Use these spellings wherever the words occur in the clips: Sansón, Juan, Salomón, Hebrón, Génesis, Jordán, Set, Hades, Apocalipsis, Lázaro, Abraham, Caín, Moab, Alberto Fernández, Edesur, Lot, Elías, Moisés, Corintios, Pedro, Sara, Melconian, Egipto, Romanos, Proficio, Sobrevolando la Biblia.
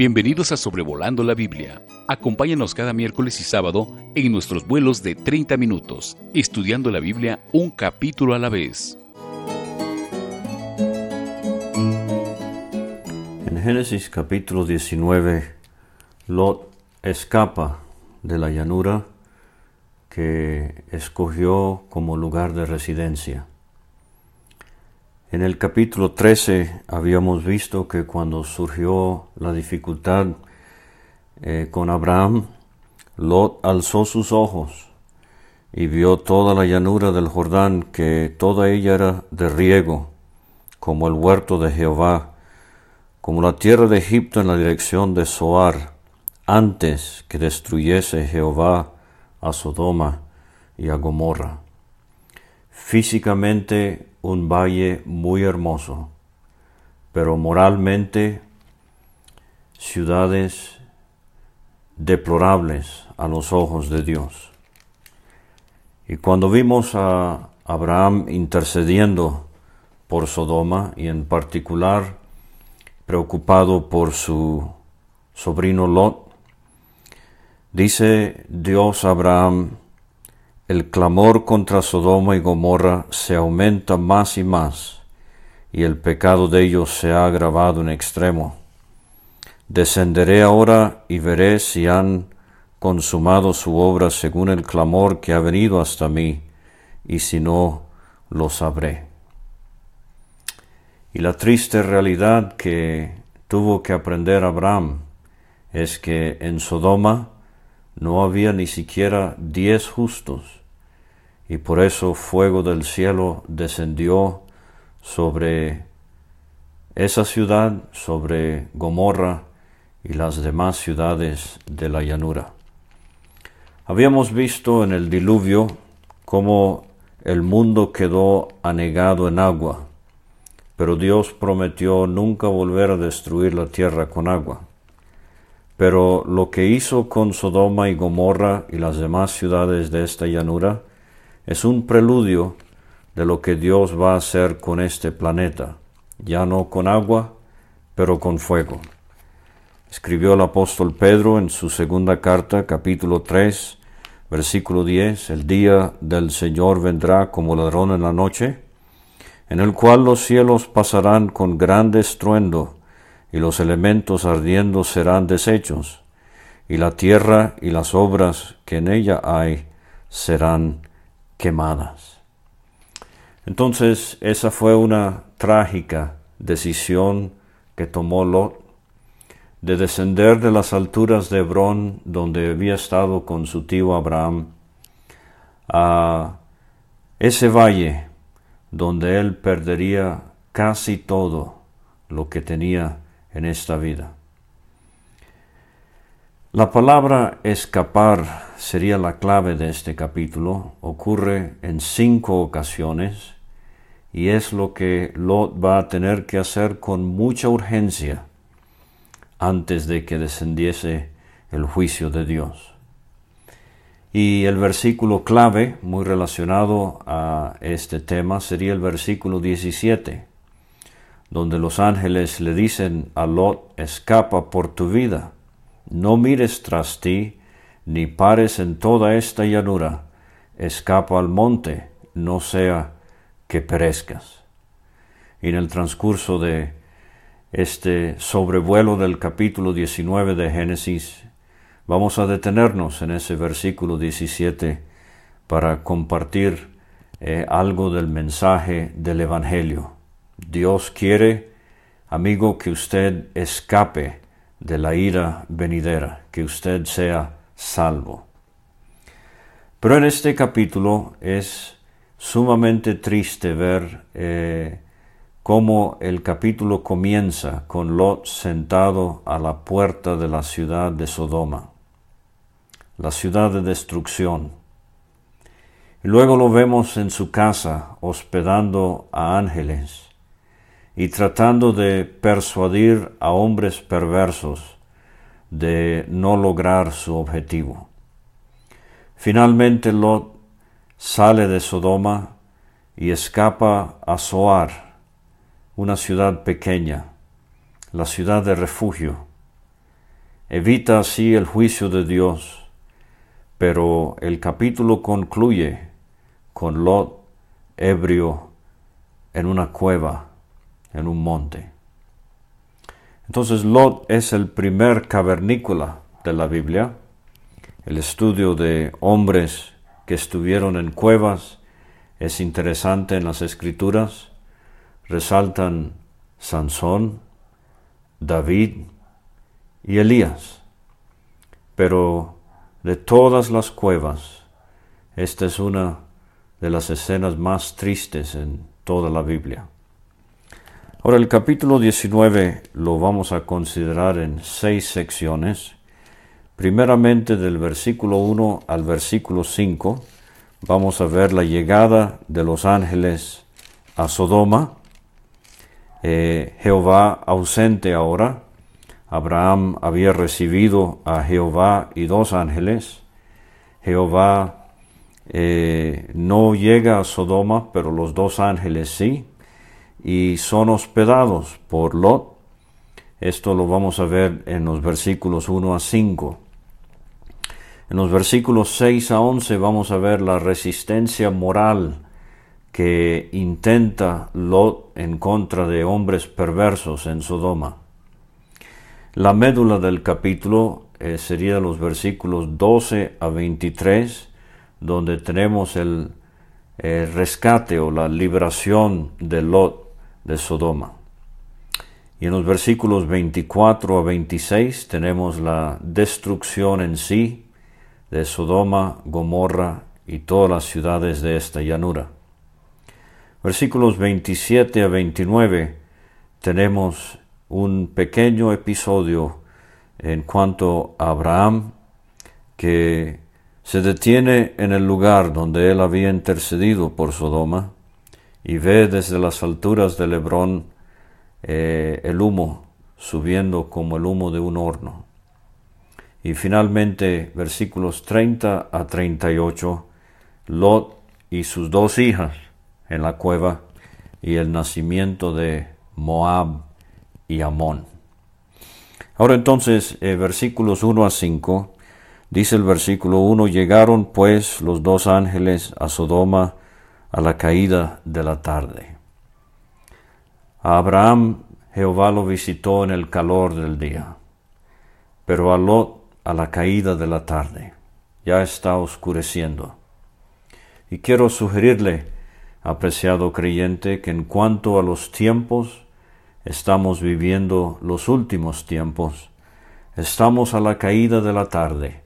Bienvenidos a Sobrevolando la Biblia. Acompáñanos cada miércoles y sábado en nuestros vuelos de 30 minutos, estudiando la Biblia un capítulo a la vez. En Génesis capítulo 19, Lot escapa de la llanura que escogió como lugar de residencia. En el capítulo 13 habíamos visto que cuando surgió la dificultad con Abraham, Lot alzó sus ojos y vio toda la llanura del Jordán, que toda ella era de riego, como el huerto de Jehová, como la tierra de Egipto en la dirección de Zoar, antes que destruyese Jehová a Sodoma y a Gomorra. Físicamente un valle muy hermoso, pero moralmente ciudades deplorables a los ojos de Dios. Y cuando vimos a Abraham intercediendo por Sodoma, y en particular preocupado por su sobrino Lot, dice Dios a Abraham: el clamor contra Sodoma y Gomorra se aumenta más y más, y el pecado de ellos se ha agravado en extremo. Descenderé ahora y veré si han consumado su obra según el clamor que ha venido hasta mí, y si no, lo sabré. Y la triste realidad que tuvo que aprender Abraham es que en Sodoma no había ni siquiera 10 justos, y por eso fuego del cielo descendió sobre esa ciudad, sobre Gomorra y las demás ciudades de la llanura. Habíamos visto en el diluvio cómo el mundo quedó anegado en agua, pero Dios prometió nunca volver a destruir la tierra con agua. Pero lo que hizo con Sodoma y Gomorra y las demás ciudades de esta llanura es un preludio de lo que Dios va a hacer con este planeta, ya no con agua, pero con fuego. Escribió el apóstol Pedro en su segunda carta, capítulo 3, versículo 10, «El día del Señor vendrá como ladrón en la noche, en el cual los cielos pasarán con gran estruendo, y los elementos ardiendo serán deshechos, y la tierra y las obras que en ella hay serán deshechos, quemadas». Entonces, esa fue una trágica decisión que tomó Lot, de descender de las alturas de Hebrón, donde había estado con su tío Abraham, a ese valle donde él perdería casi todo lo que tenía en esta vida. La palabra escapar sería la clave de este capítulo. Ocurre en 5 ocasiones y es lo que Lot va a tener que hacer con mucha urgencia antes de que descendiese el juicio de Dios. Y el versículo clave, muy relacionado a este tema, sería el versículo 17, donde los ángeles le dicen a Lot: escapa por tu vida. No mires tras ti, ni pares en toda esta llanura. Escapa al monte, no sea que perezcas. Y en el transcurso de este sobrevuelo del capítulo 19 de Génesis, vamos a detenernos en ese versículo 17 para compartir algo del mensaje del Evangelio. Dios quiere, amigo, que usted escape de la ira venidera, que usted sea salvo. Pero en este capítulo es sumamente triste ver cómo el capítulo comienza con Lot sentado a la puerta de la ciudad de Sodoma, la ciudad de destrucción. Luego lo vemos en su casa hospedando a ángeles y tratando de persuadir a hombres perversos de no lograr su objetivo. Finalmente Lot sale de Sodoma y escapa a Zoar, una ciudad pequeña, la ciudad de refugio, Evita así el juicio de Dios, pero el capítulo concluye con Lot ebrio en una cueva, en un monte. Entonces Lot es el primer cavernícola de la Biblia, el estudio de hombres que estuvieron en cuevas es interesante en las Escrituras. Resaltan Sansón, David y Elías. Pero de todas las cuevas, esta es una de las escenas más tristes en toda la Biblia. Ahora, el capítulo 19 lo vamos a considerar en 6 secciones. Primeramente, del versículo 1 al versículo 5, vamos a ver la llegada de los ángeles a Sodoma. Jehová ausente ahora. Abraham había recibido a Jehová y 2 ángeles. Jehová no llega a Sodoma, pero los 2 ángeles sí, y son hospedados por Lot. Esto lo vamos a ver en los versículos 1 a 5. En los versículos 6 a 11 vamos a ver la resistencia moral que intenta Lot en contra de hombres perversos en Sodoma. La médula del capítulo sería los versículos 12 a 23, donde tenemos el rescate o la liberación de Lot de Sodoma. Y en los versículos 24 a 26 tenemos la destrucción en sí de Sodoma, Gomorra y todas las ciudades de esta llanura. Versículos 27 a 29 tenemos un pequeño episodio en cuanto a Abraham, que se detiene en el lugar donde él había intercedido por Sodoma y ve desde las alturas del Hebrón el humo subiendo como el humo de un horno. Y finalmente, versículos 30 a 38, Lot y sus 2 hijas en la cueva y el nacimiento de Moab y Amón. Ahora entonces, versículos 1 a 5, dice el versículo 1, llegaron pues los 2 ángeles a Sodoma a la caída de la tarde. A Abraham Jehová lo visitó en el calor del día, pero a Lot a la caída de la tarde. Ya está oscureciendo. Y quiero sugerirle, apreciado creyente, que en cuanto a los tiempos, estamos viviendo los últimos tiempos. Estamos a la caída de la tarde.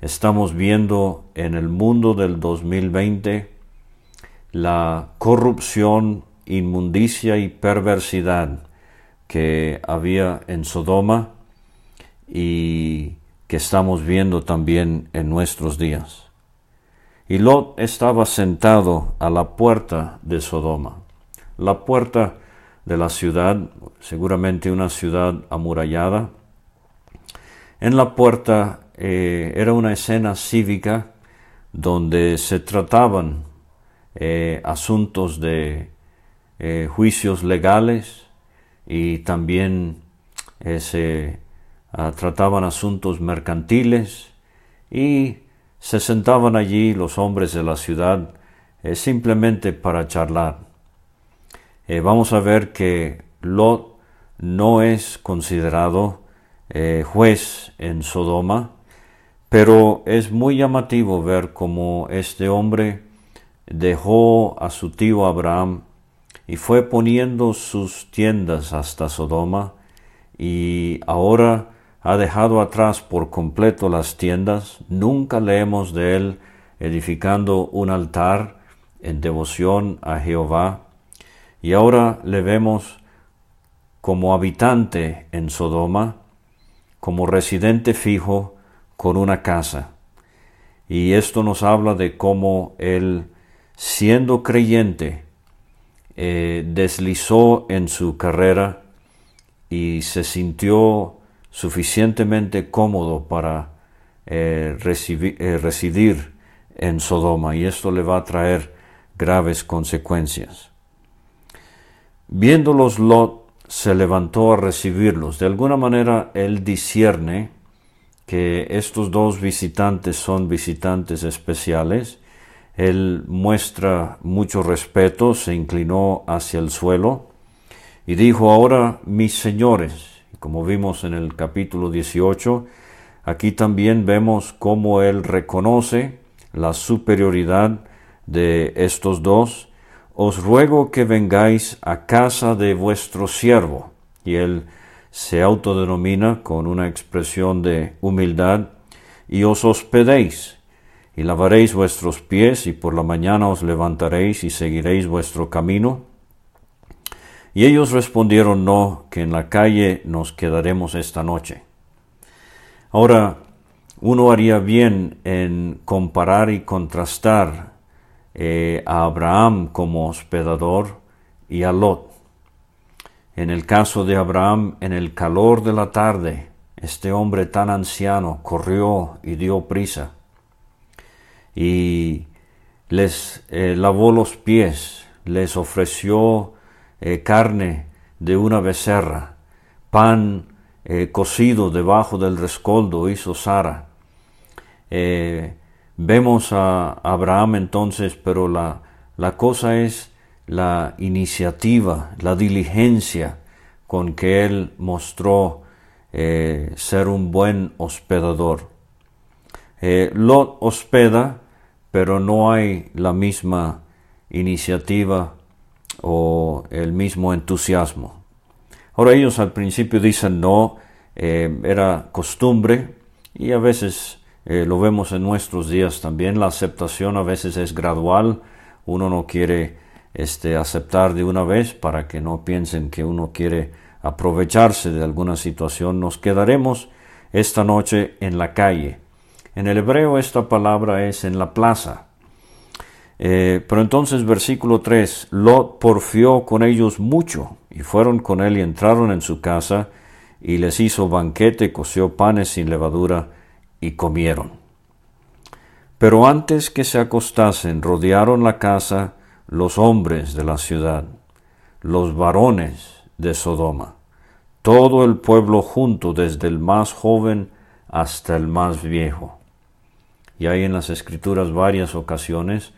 Estamos viendo en el mundo del 2020 la corrupción, inmundicia y perversidad que había en Sodoma y que estamos viendo también en nuestros días. Y Lot estaba sentado a la puerta de Sodoma. La puerta de la ciudad, seguramente una ciudad amurallada. En la puerta era una escena cívica donde se trataban asuntos de juicios legales y también se trataban asuntos mercantiles, y se sentaban allí los hombres de la ciudad simplemente para charlar. Vamos a ver que Lot no es considerado juez en Sodoma, pero es muy llamativo ver cómo este hombre dejó a su tío Abraham y fue poniendo sus tiendas hasta Sodoma, y ahora ha dejado atrás por completo las tiendas. Nunca leemos de él edificando un altar en devoción a Jehová. Y ahora le vemos como habitante en Sodoma, como residente fijo con una casa. Y esto nos habla de cómo él, siendo creyente, deslizó en su carrera y se sintió suficientemente cómodo para residir en Sodoma. Y esto le va a traer graves consecuencias. Viéndolos, Lot se levantó a recibirlos. De alguna manera, él discierne que estos dos visitantes son visitantes especiales. Él muestra mucho respeto, se inclinó hacia el suelo y dijo: ahora, mis señores. Como vimos en el capítulo 18, aquí también vemos cómo él reconoce la superioridad de estos dos. Os ruego que vengáis a casa de vuestro siervo. Y él se autodenomina con una expresión de humildad: y os hospedéis, y lavaréis vuestros pies, y por la mañana os levantaréis y seguiréis vuestro camino. Y ellos respondieron: no, que en la calle nos quedaremos esta noche. Ahora, uno haría bien en comparar y contrastar a Abraham como hospedador y a Lot. En el caso de Abraham, en el calor de la tarde, este hombre tan anciano corrió y dio prisa, y les lavó los pies, les ofreció carne de una becerra, pan cocido debajo del rescoldo hizo Sara. Vemos a Abraham entonces, pero la cosa es la iniciativa, la diligencia con que él mostró ser un buen hospedador. Lot hospeda, pero no hay la misma iniciativa o el mismo entusiasmo. Ahora, ellos al principio dicen no, era costumbre, y a veces lo vemos en nuestros días también. La aceptación a veces es gradual. Uno no quiere aceptar de una vez para que no piensen que uno quiere aprovecharse de alguna situación. Nos quedaremos esta noche en la calle. En el hebreo esta palabra es en la plaza. Pero entonces, versículo 3, Lot porfió con ellos mucho, y fueron con él y entraron en su casa, y les hizo banquete, coció panes sin levadura, y comieron. Pero antes que se acostasen, rodearon la casa los hombres de la ciudad, los varones de Sodoma, todo el pueblo junto, desde el más joven hasta el más viejo. Y hay en las Escrituras varias ocasiones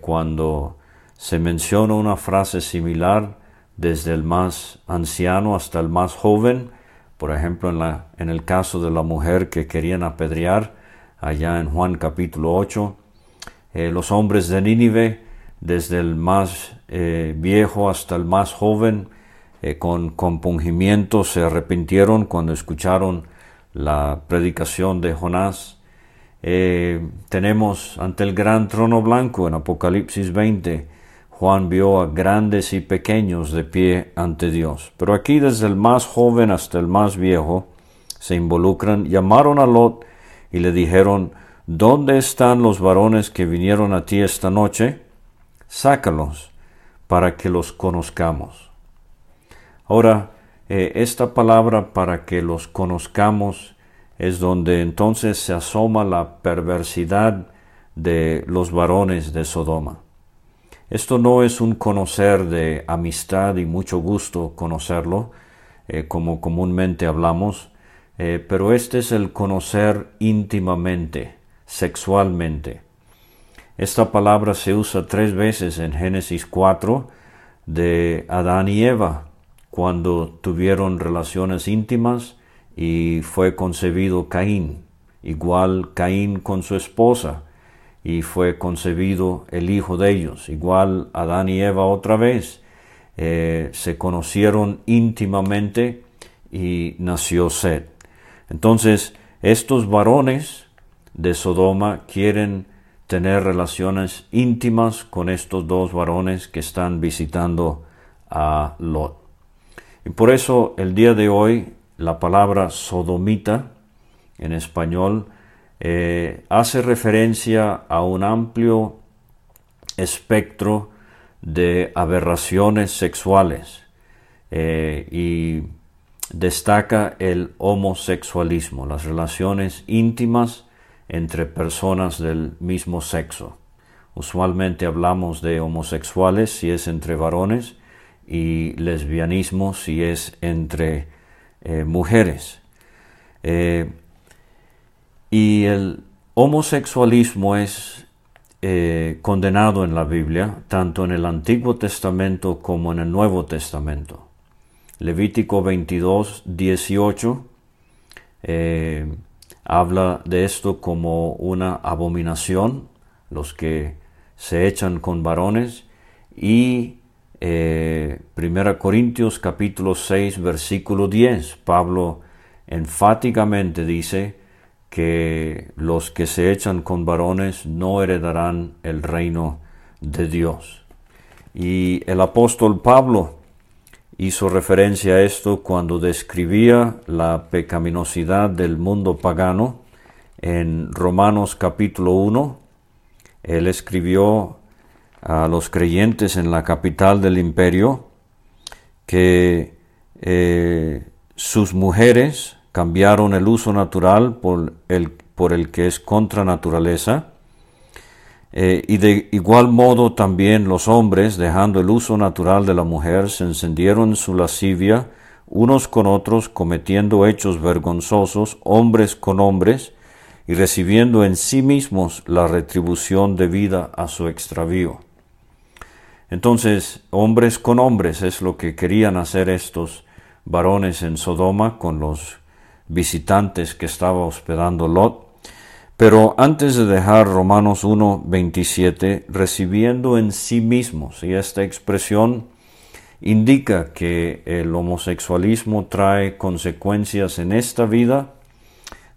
cuando se menciona una frase similar, desde el más anciano hasta el más joven. Por ejemplo, en el caso de la mujer que querían apedrear, allá en Juan capítulo 8, los hombres de Nínive, desde el más viejo hasta el más joven, con compungimiento se arrepintieron cuando escucharon la predicación de Jonás. Tenemos ante el gran trono blanco en Apocalipsis 20, Juan vio a grandes y pequeños de pie ante Dios. Pero aquí, desde el más joven hasta el más viejo se involucran. Llamaron a Lot y le dijeron: ¿dónde están los varones que vinieron a ti esta noche? Sácalos para que los conozcamos. Ahora, esta palabra para que los conozcamos es donde entonces se asoma la perversidad de los varones de Sodoma. Esto no es un conocer de amistad y mucho gusto conocerlo, como comúnmente hablamos, pero este es el conocer íntimamente, sexualmente. Esta palabra se usa 3 veces en Génesis 4 de Adán y Eva, cuando tuvieron relaciones íntimas y fue concebido Caín. Igual Caín con su esposa, y fue concebido el hijo de ellos. Igual Adán y Eva otra vez. Se conocieron íntimamente y nació Set. Entonces, estos varones de Sodoma quieren tener relaciones íntimas con estos dos varones que están visitando a Lot. Y por eso el día de hoy, la palabra sodomita en español hace referencia a un amplio espectro de aberraciones sexuales y destaca el homosexualismo, las relaciones íntimas entre personas del mismo sexo. Usualmente hablamos de homosexuales si es entre varones, y lesbianismo si es entre mujeres. Y el homosexualismo es condenado en la Biblia, tanto en el Antiguo Testamento como en el Nuevo Testamento. Levítico 22, 18 habla de esto como una abominación, los que se echan con varones, y 1 Corintios capítulo 6, versículo 10, Pablo enfáticamente dice que los que se echan con varones no heredarán el reino de Dios. Y el apóstol Pablo hizo referencia a esto cuando describía la pecaminosidad del mundo pagano. En Romanos capítulo 1, él escribió a los creyentes en la capital del imperio que sus mujeres cambiaron el uso natural por el que es contra naturaleza, y de igual modo también los hombres, dejando el uso natural de la mujer, se encendieron en su lascivia unos con otros, cometiendo hechos vergonzosos, hombres con hombres, y recibiendo en sí mismos la retribución debida a su extravío. Entonces, hombres con hombres es lo que querían hacer estos varones en Sodoma con los visitantes que estaba hospedando Lot. Pero antes de dejar Romanos 1, 27, recibiendo en sí mismos, y esta expresión indica que el homosexualismo trae consecuencias en esta vida,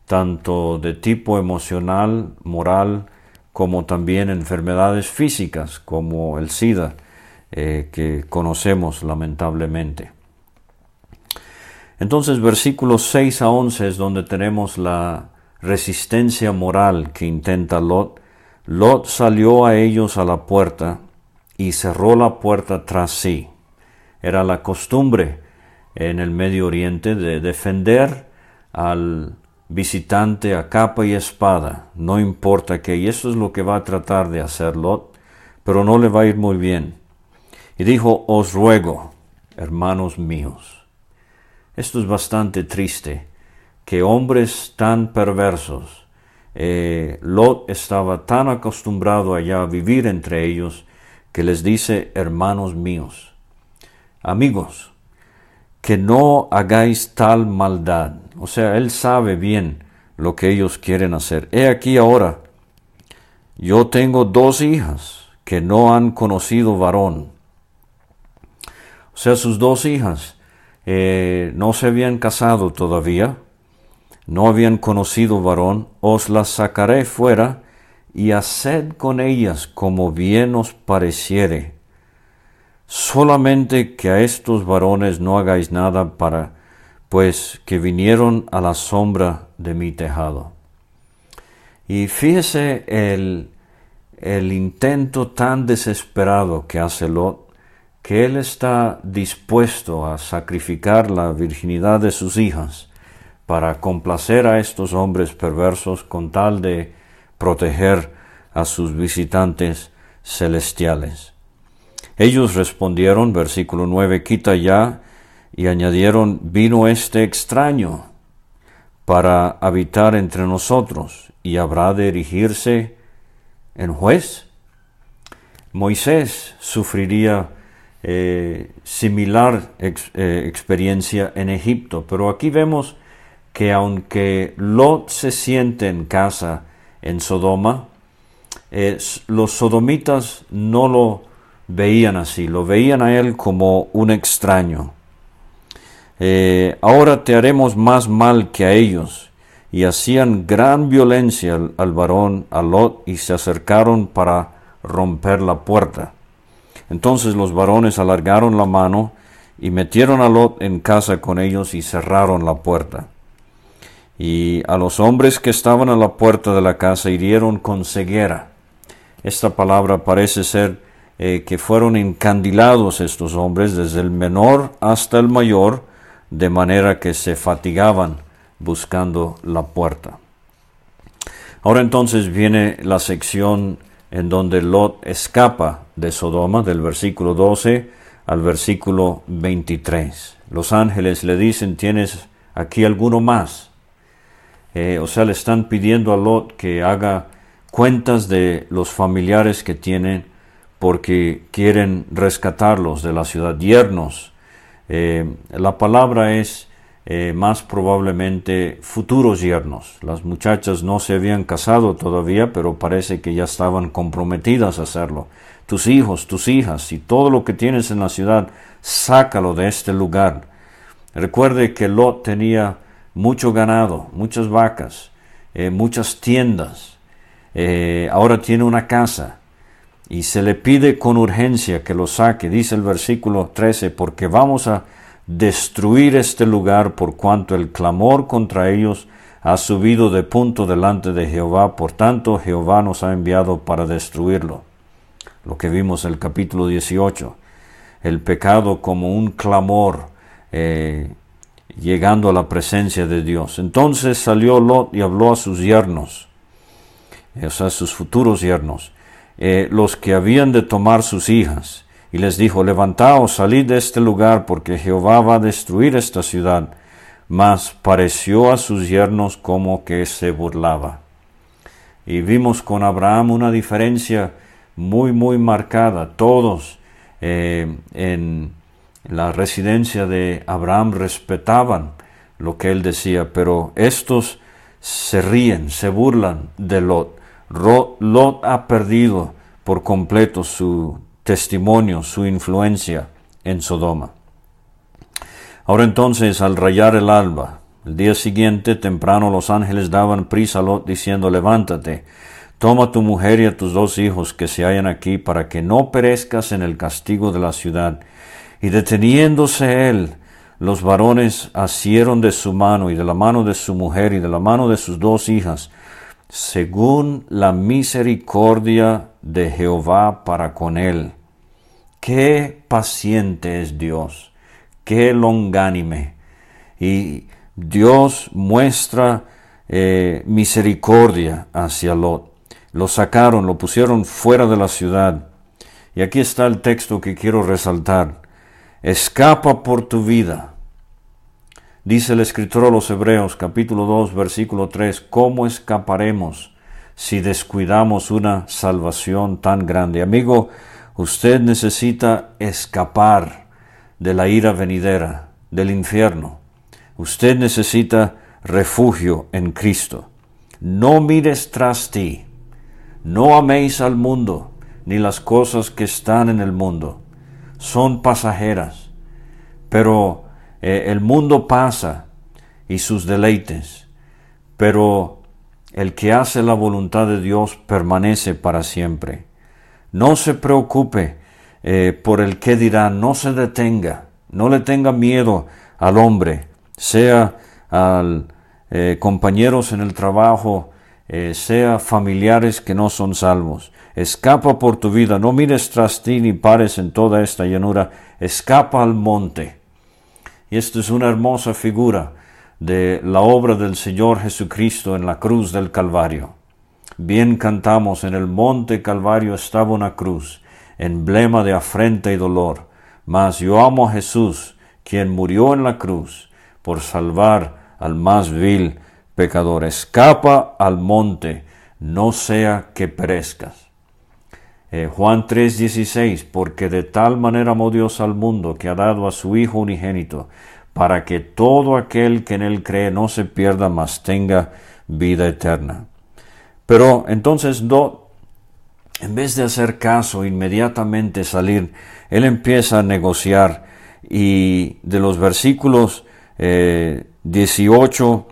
tanto de tipo emocional, moral, como también enfermedades físicas, como el SIDA, que conocemos lamentablemente. Entonces, versículos 6 a 11 es donde tenemos la resistencia moral que intenta Lot. Lot salió a ellos a la puerta y cerró la puerta tras sí. Era la costumbre en el Medio Oriente de defender al visitante a capa y espada, no importa qué, y eso es lo que va a tratar de hacer Lot, pero no le va a ir muy bien. Y dijo: os ruego, hermanos míos. Esto es bastante triste, que hombres tan perversos, Lot estaba tan acostumbrado allá a vivir entre ellos, que les dice: hermanos míos, amigos, que no hagáis tal maldad. O sea, él sabe bien lo que ellos quieren hacer. He aquí ahora, yo tengo 2 hijas que no han conocido varón. O sea, sus 2 hijas no se habían casado todavía, no habían conocido varón. Os las sacaré fuera y haced con ellas como bien os pareciere, solamente que a estos varones no hagáis nada, pues que vinieron a la sombra de mi tejado. Y fíjese el intento tan desesperado que hace Lot, que él está dispuesto a sacrificar la virginidad de sus hijas para complacer a estos hombres perversos con tal de proteger a sus visitantes celestiales. Ellos respondieron, versículo 9, quita ya, y añadieron: vino este extraño para habitar entre nosotros, y habrá de erigirse en juez. Moisés sufriría similar experiencia en Egipto. Pero aquí vemos que aunque Lot se siente en casa en Sodoma, los sodomitas no lo veían así, lo veían a él como un extraño. Ahora te haremos más mal que a ellos. Y hacían gran violencia al varón, a Lot, y se acercaron para romper la puerta. Entonces los varones alargaron la mano y metieron a Lot en casa con ellos y cerraron la puerta. Y a los hombres que estaban a la puerta de la casa hirieron con ceguera. Esta palabra parece ser que fueron encandilados estos hombres, desde el menor hasta el mayor, de manera que se fatigaban buscando la puerta. Ahora entonces viene la sección en donde Lot escapa de Sodoma, del versículo 12 al versículo 23. Los ángeles le dicen: ¿tienes aquí alguno más? O sea, le están pidiendo a Lot que haga cuentas de los familiares que tienen porque quieren rescatarlos de la ciudad, yernos. La palabra es más probablemente futuros yernos. Las muchachas no se habían casado todavía, pero parece que ya estaban comprometidas a hacerlo. Tus hijos, tus hijas y todo lo que tienes en la ciudad, sácalo de este lugar. Recuerde que Lot tenía mucho ganado, muchas vacas, muchas tiendas. Ahora tiene una casa. Y se le pide con urgencia que lo saque, dice el versículo 13, porque vamos a destruir este lugar por cuanto el clamor contra ellos ha subido de punto delante de Jehová. Por tanto, Jehová nos ha enviado para destruirlo. Lo que vimos en el capítulo 18, el pecado como un clamor llegando a la presencia de Dios. Entonces salió Lot y habló a sus yernos, o sea, sus futuros yernos, los que habían de tomar sus hijas, y les dijo: levantaos, salid de este lugar, porque Jehová va a destruir esta ciudad. Mas pareció a sus yernos como que se burlaba. Y vimos con Abraham una diferencia muy, muy marcada. Todos en la residencia de Abraham respetaban lo que él decía, pero estos se ríen, se burlan de Lot. Lot ha perdido por completo su testimonio, su influencia en Sodoma. Ahora entonces, al rayar el alba, el día siguiente, temprano, los ángeles daban prisa a Lot, diciendo: levántate, toma a tu mujer y a tus dos hijos que se hallan aquí, para que no perezcas en el castigo de la ciudad. Y deteniéndose él, los varones asieron de su mano y de la mano de su mujer y de la mano de sus dos hijas, según la misericordia de Jehová para con él. Qué paciente es Dios, qué longánime. Y Dios muestra misericordia hacia Lot. Lo sacaron, lo pusieron fuera de la ciudad. Y aquí está el texto que quiero resaltar: escapa por tu vida. Dice el escritor a los Hebreos, capítulo 2, versículo 3, ¿cómo escaparemos si descuidamos una salvación tan grande? Amigo, usted necesita escapar de la ira venidera, del infierno. Usted necesita refugio en Cristo. No mires tras ti, no améis al mundo, ni las cosas que están en el mundo. Son pasajeras, pero el mundo pasa y sus deleites, pero el que hace la voluntad de Dios permanece para siempre. No se preocupe por el qué dirá, no se detenga, no le tenga miedo al hombre, sea al compañeros en el trabajo, sea familiares que no son salvos. Escapa por tu vida, no mires tras ti ni pares en toda esta llanura, escapa al monte. Y esta es una hermosa figura de la obra del Señor Jesucristo en la cruz del Calvario. Bien cantamos: en el monte Calvario estaba una cruz, emblema de afrenta y dolor. Mas yo amo a Jesús, quien murió en la cruz por salvar al más vil pecador. Escapa al monte, no sea que perezcas. Juan 3:16, porque de tal manera amó Dios al mundo que ha dado a su Hijo unigénito, para que todo aquel que en él cree no se pierda, mas tenga vida eterna. Pero entonces Lot, en vez de hacer caso, inmediatamente salir, él empieza a negociar, y de los versículos 18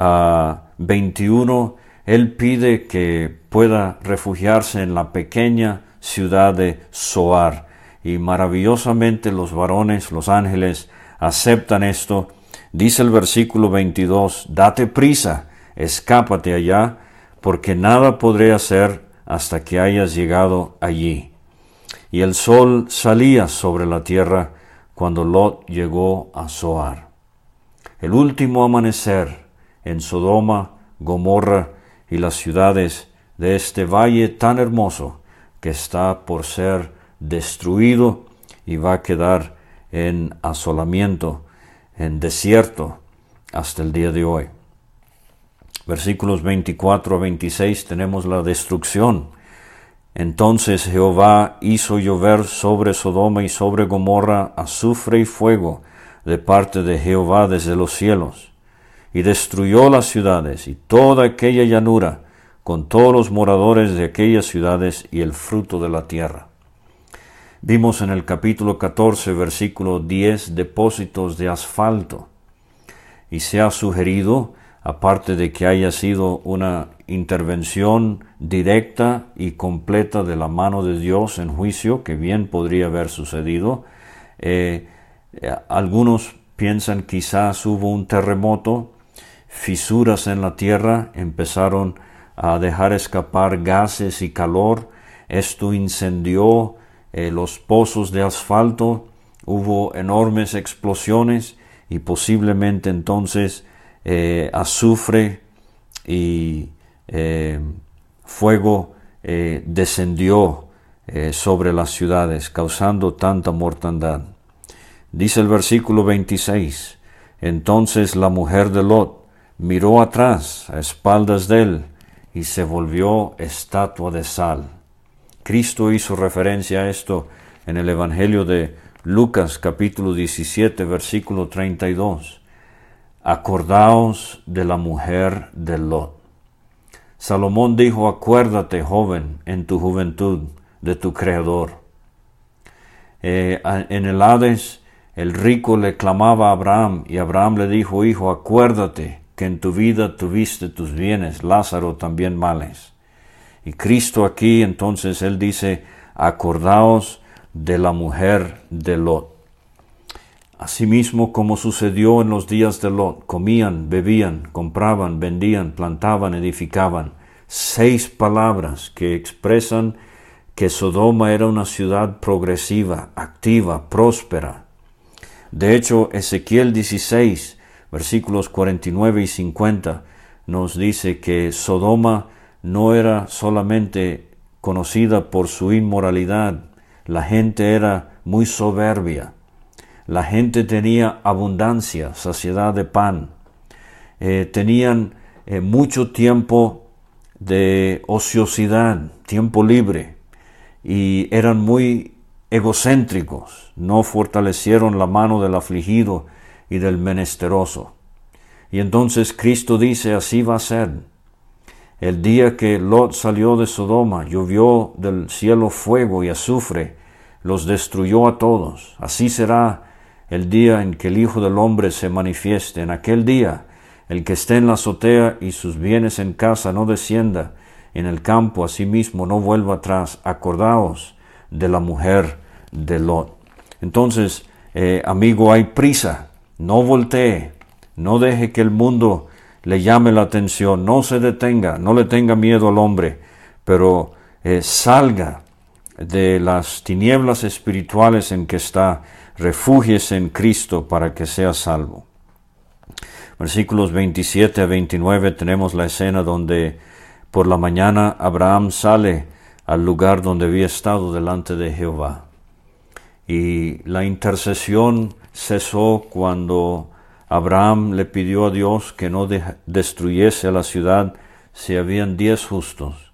a 21, él pide que pueda refugiarse en la pequeña ciudad de Zoar. Y maravillosamente los varones, los ángeles, aceptan esto. Dice el versículo 22, date prisa, escápate allá, porque nada podré hacer hasta que hayas llegado allí. Y el sol salía sobre la tierra cuando Lot llegó a Zoar. El último amanecer en Sodoma, Gomorra y las ciudades de este valle tan hermoso que está por ser destruido y va a quedar en asolamiento, en desierto, hasta el día de hoy. Versículos 24 a 26 tenemos la destrucción. Entonces Jehová hizo llover sobre Sodoma y sobre Gomorra azufre y fuego de parte de Jehová desde los cielos, y destruyó las ciudades y toda aquella llanura, con todos los moradores de aquellas ciudades y el fruto de la tierra. Vimos en el capítulo 14, versículo 10, depósitos de asfalto, y se ha sugerido, aparte de que haya sido una intervención directa y completa de la mano de Dios en juicio, que bien podría haber sucedido, algunos piensan quizás hubo un terremoto, fisuras en la tierra, empezaron a dejar escapar gases y calor, esto incendió los pozos de asfalto, hubo enormes explosiones y posiblemente entonces azufre y fuego descendió sobre las ciudades, causando tanta mortandad. Dice el versículo 26, entonces la mujer de Lot miró atrás, a espaldas de él, y se volvió estatua de sal. Cristo hizo referencia a esto en el Evangelio de Lucas, capítulo 17, versículo 32. Acordaos de la mujer de Lot. Salomón dijo, acuérdate, joven, en tu juventud, de tu Creador. En el Hades, el rico le clamaba a Abraham, y Abraham le dijo, hijo, acuérdate que en tu vida tuviste tus bienes, Lázaro también males. Y Cristo aquí, entonces, él dice, acordaos de la mujer de Lot. Asimismo, como sucedió en los días de Lot, comían, bebían, compraban, vendían, plantaban, edificaban. 6 palabras que expresan que Sodoma era una ciudad progresiva, activa, próspera. De hecho, Ezequiel 16, versículos 49 y 50, nos dice que Sodoma no era solamente conocida por su inmoralidad, la gente era muy soberbia. La gente tenía abundancia, saciedad de pan. Tenían mucho tiempo de ociosidad, tiempo libre. Y eran muy egocéntricos. No fortalecieron la mano del afligido y del menesteroso. Y entonces Cristo dice, así va a ser. El día que Lot salió de Sodoma, llovió del cielo fuego y azufre. Los destruyó a todos. Así será el día en que el Hijo del Hombre se manifieste. En aquel día, el que esté en la azotea y sus bienes en casa no descienda, en el campo asimismo no vuelva atrás. Acordaos de la mujer de Lot. Entonces, amigo, hay prisa. No voltee. No deje que el mundo le llame la atención. No se detenga. No le tenga miedo al hombre. Pero salga de las tinieblas espirituales en que está. Refúgiese en Cristo para que sea salvo. Versículos 27 a 29 tenemos la escena donde por la mañana Abraham sale al lugar donde había estado delante de Jehová. Y la intercesión cesó cuando Abraham le pidió a Dios que no destruyese la ciudad si habían 10 justos.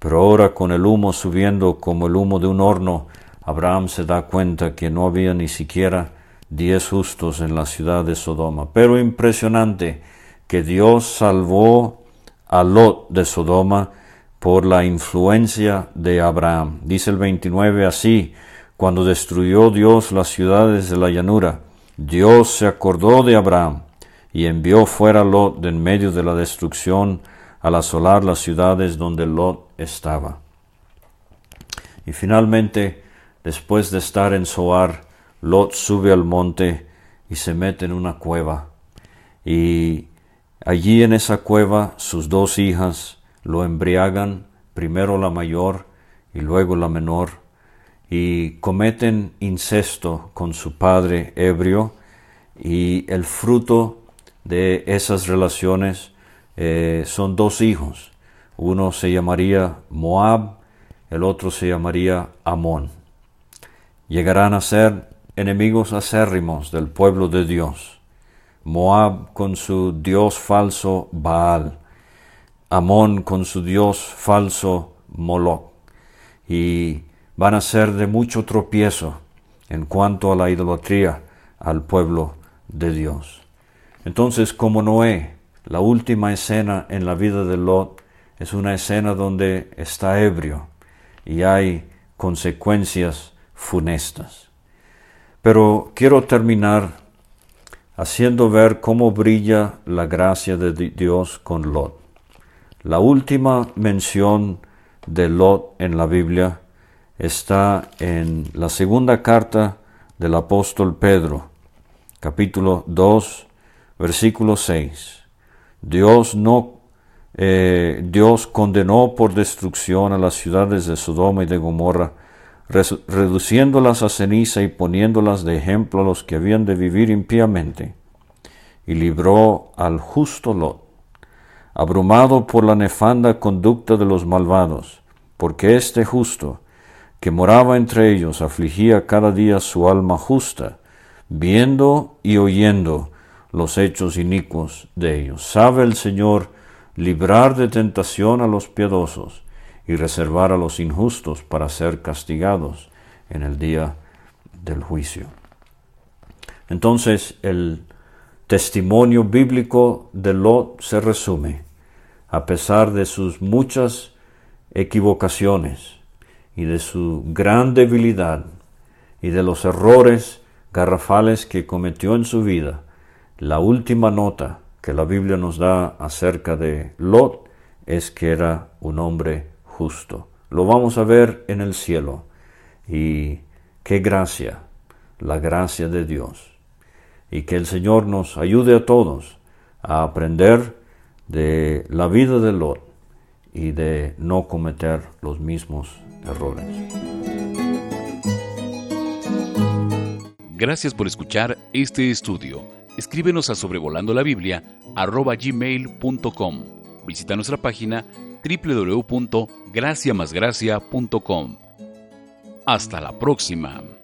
Pero ahora con el humo subiendo como el humo de un horno, Abraham se da cuenta que no había ni siquiera 10 justos en la ciudad de Sodoma. Pero impresionante que Dios salvó a Lot de Sodoma por la influencia de Abraham. Dice el 29, así, cuando destruyó Dios las ciudades de la llanura, Dios se acordó de Abraham y envió fuera a Lot de en medio de la destrucción al asolar las ciudades donde Lot estaba. Y finalmente, después de estar en Zoar, Lot sube al monte y se mete en una cueva. Y allí en esa cueva sus 2 hijas lo embriagan, primero la mayor y luego la menor, y cometen incesto con su padre ebrio, y el fruto de esas relaciones son 2 hijos. Uno se llamaría Moab, el otro se llamaría Amón. Llegarán a ser enemigos acérrimos del pueblo de Dios. Moab con su dios falso Baal Amón con su dios falso Moloch, y van a ser de mucho tropiezo en cuanto a la idolatría al pueblo de Dios. Entonces, como Noé, la última escena en la vida de Lot es una escena donde está ebrio y hay consecuencias funestas. Pero quiero terminar haciendo ver cómo brilla la gracia de Dios con Lot. La última mención de Lot en la Biblia está en la segunda carta del apóstol Pedro, capítulo 2, versículo 6. Dios condenó por destrucción a las ciudades de Sodoma y de Gomorra, reduciéndolas a ceniza y poniéndolas de ejemplo a los que habían de vivir impíamente, y libró al justo Lot, abrumado por la nefanda conducta de los malvados, porque este justo, que moraba entre ellos, afligía cada día su alma justa, viendo y oyendo los hechos inicuos de ellos. Sabe el Señor librar de tentación a los piadosos y reservar a los injustos para ser castigados en el día del juicio. Entonces, el testimonio bíblico de Lot se resume, a pesar de sus muchas equivocaciones y de su gran debilidad y de los errores garrafales que cometió en su vida, la última nota que la Biblia nos da acerca de Lot es que era un hombre justo. Lo vamos a ver en el cielo. Y qué gracia, la gracia de Dios. Y que el Señor nos ayude a todos a aprender de la vida de Lot y de no cometer los mismos errores. Gracias por escuchar este estudio. Escríbenos a sobrevolandolabiblia@gmail.com. Visita nuestra página www.graciamasgracia.com. Hasta la próxima.